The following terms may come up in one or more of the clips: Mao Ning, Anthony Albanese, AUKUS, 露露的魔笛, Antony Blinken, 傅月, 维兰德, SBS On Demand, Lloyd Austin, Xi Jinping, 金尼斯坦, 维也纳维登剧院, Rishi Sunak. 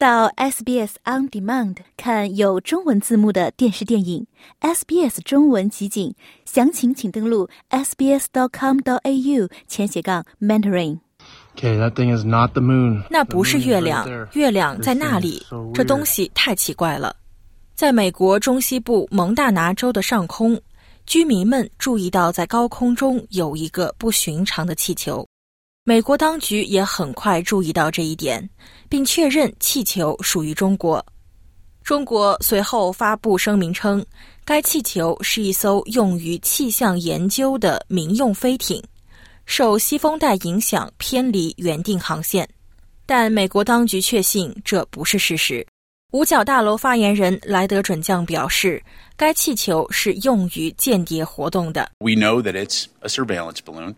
到 SBS On Demand 看有中文字幕的电视电影 SBS 中文集锦，详情请登录 sbs.com.au/mentoring。Okay, that thing is not the moon. 那不是月亮，月亮在那里。这东西太奇怪了。在美国中西部蒙大拿州的上空，居民们注意到在高空中有一个不寻常的气球。美国当局也很快注意到这一点，并确认气球属于中国。中国随后发布声明称，该气球是一艘用于气象研究的民用飞艇，受西风带影响偏离原定航线。但美国当局确信这不是事实。五角大楼发言人莱德准将表示，该气球是用于间谍活动的。We know that it's a surveillance balloon.And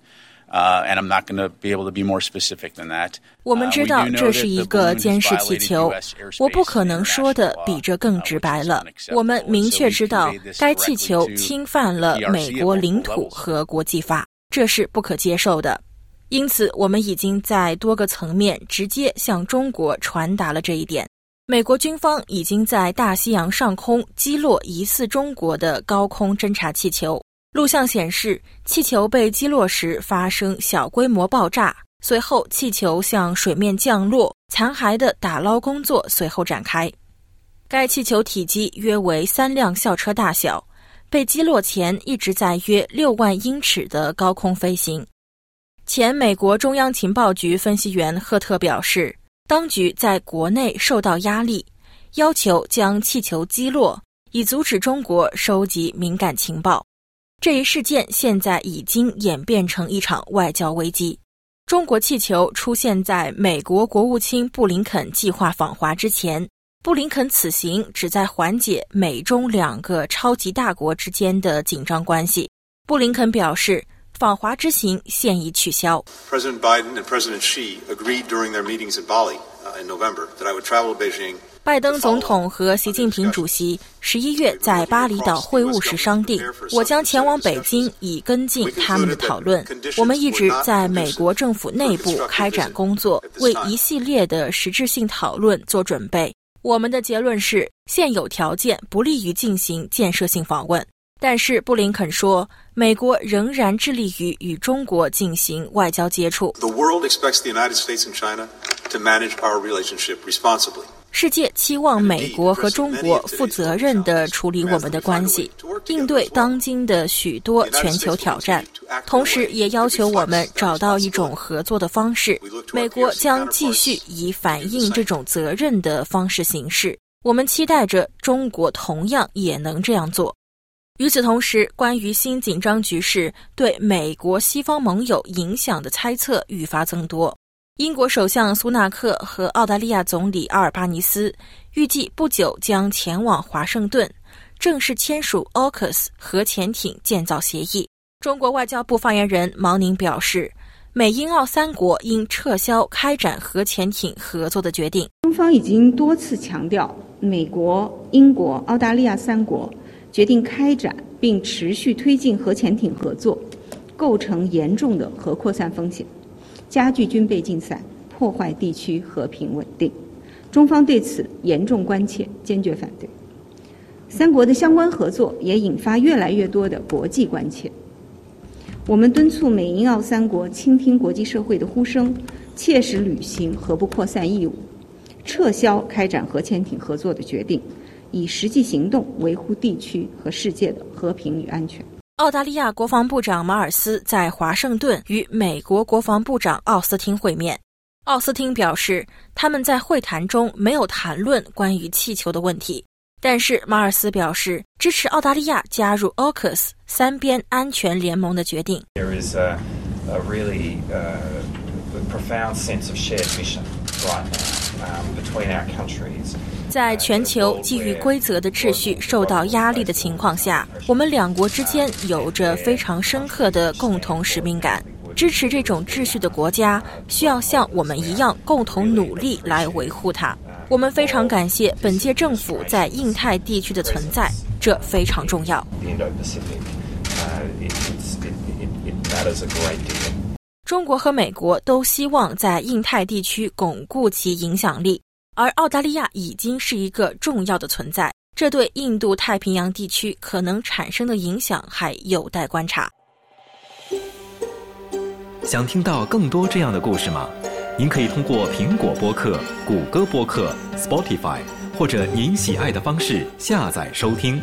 I'm not going to be able to be more specific than that. 我们知道这是一个监视气球，我不可能说的比这更直白了。我们明确知道该气球侵犯了美国领土和国际法，这是不可接受的。因此，我们已经在多个层面直接向中国传达了这一点。美国军方已经在大西洋上空击落疑似中国的高空侦察气球。录像显示，气球被击落时发生小规模爆炸，随后气球向水面降落，残骸的打捞工作随后展开。该气球体积约为3辆校车大小，被击落前一直在约6万英尺的高空飞行。前美国中央情报局分析员赫特表示，当局在国内受到压力，要求将气球击落，以阻止中国收集敏感情报。这一事件现在已经演变成一场外交危机。中国气球出现在美国国务卿布林肯计划访华之前，布林肯此行旨在缓解美中2个超级大国之间的紧张关系。布林肯表示，访华之行现已取消。President Biden and President Xi agreed during their meetings at Bali in November that I would travel to Beijing.拜登总统和习近平主席11月在巴厘岛会晤时商定，我将前往北京以跟进他们的讨论。我们一直在美国政府内部开展工作，为一系列的实质性讨论做准备。我们的结论是，现有条件不利于进行建设性访问。但是布林肯说，美国仍然致力于与中国进行外交接触。The world expects the United States and China to manage our relationship responsibly.世界期望美国和中国负责任地处理我们的关系，应对当今的许多全球挑战，同时也要求我们找到一种合作的方式。美国将继续以反映这种责任的方式行事，我们期待着中国同样也能这样做。与此同时，关于新紧张局势对美国西方盟友影响的猜测愈发增多。英国首相苏纳克和澳大利亚总理阿尔巴尼斯预计不久将前往华盛顿，正式签署 AUKUS 核潜艇建造协议。中国外交部发言人毛宁表示，美英澳3国应撤销开展核潜艇合作的决定。中方已经多次强调，美国、英国、澳大利亚3国决定开展并持续推进核潜艇合作，构成严重的核扩散风险，加剧军备竞赛，破坏地区和平稳定。中方对此严重关切，坚决反对。3国的相关合作也引发越来越多的国际关切。我们敦促美英澳3国倾听国际社会的呼声，切实履行核不扩散义务，撤销开展核潜艇合作的决定，以实际行动维护地区和世界的和平与安全。澳大利亚国防部长马尔斯在华盛顿与美国国防部长奥斯汀会面。奥斯汀表示，他们在会谈中没有谈论关于气球的问题，但是马尔斯表示支持澳大利亚加入 AUKUS 3边安全联盟的决定。There is a really profound sense of shared mission right now between our countries.在全球基于规则的秩序受到压力的情况下，我们2国之间有着非常深刻的共同使命感。支持这种秩序的国家需要像我们一样共同努力来维护它。我们非常感谢本届政府在印太地区的存在，这非常重要。中国和美国都希望在印太地区巩固其影响力。而澳大利亚已经是一个重要的存在，这对印度太平洋地区可能产生的影响还有待观察。想听到更多这样的故事吗？您可以通过苹果播客、谷歌播客、Spotify 或者您喜爱的方式下载收听。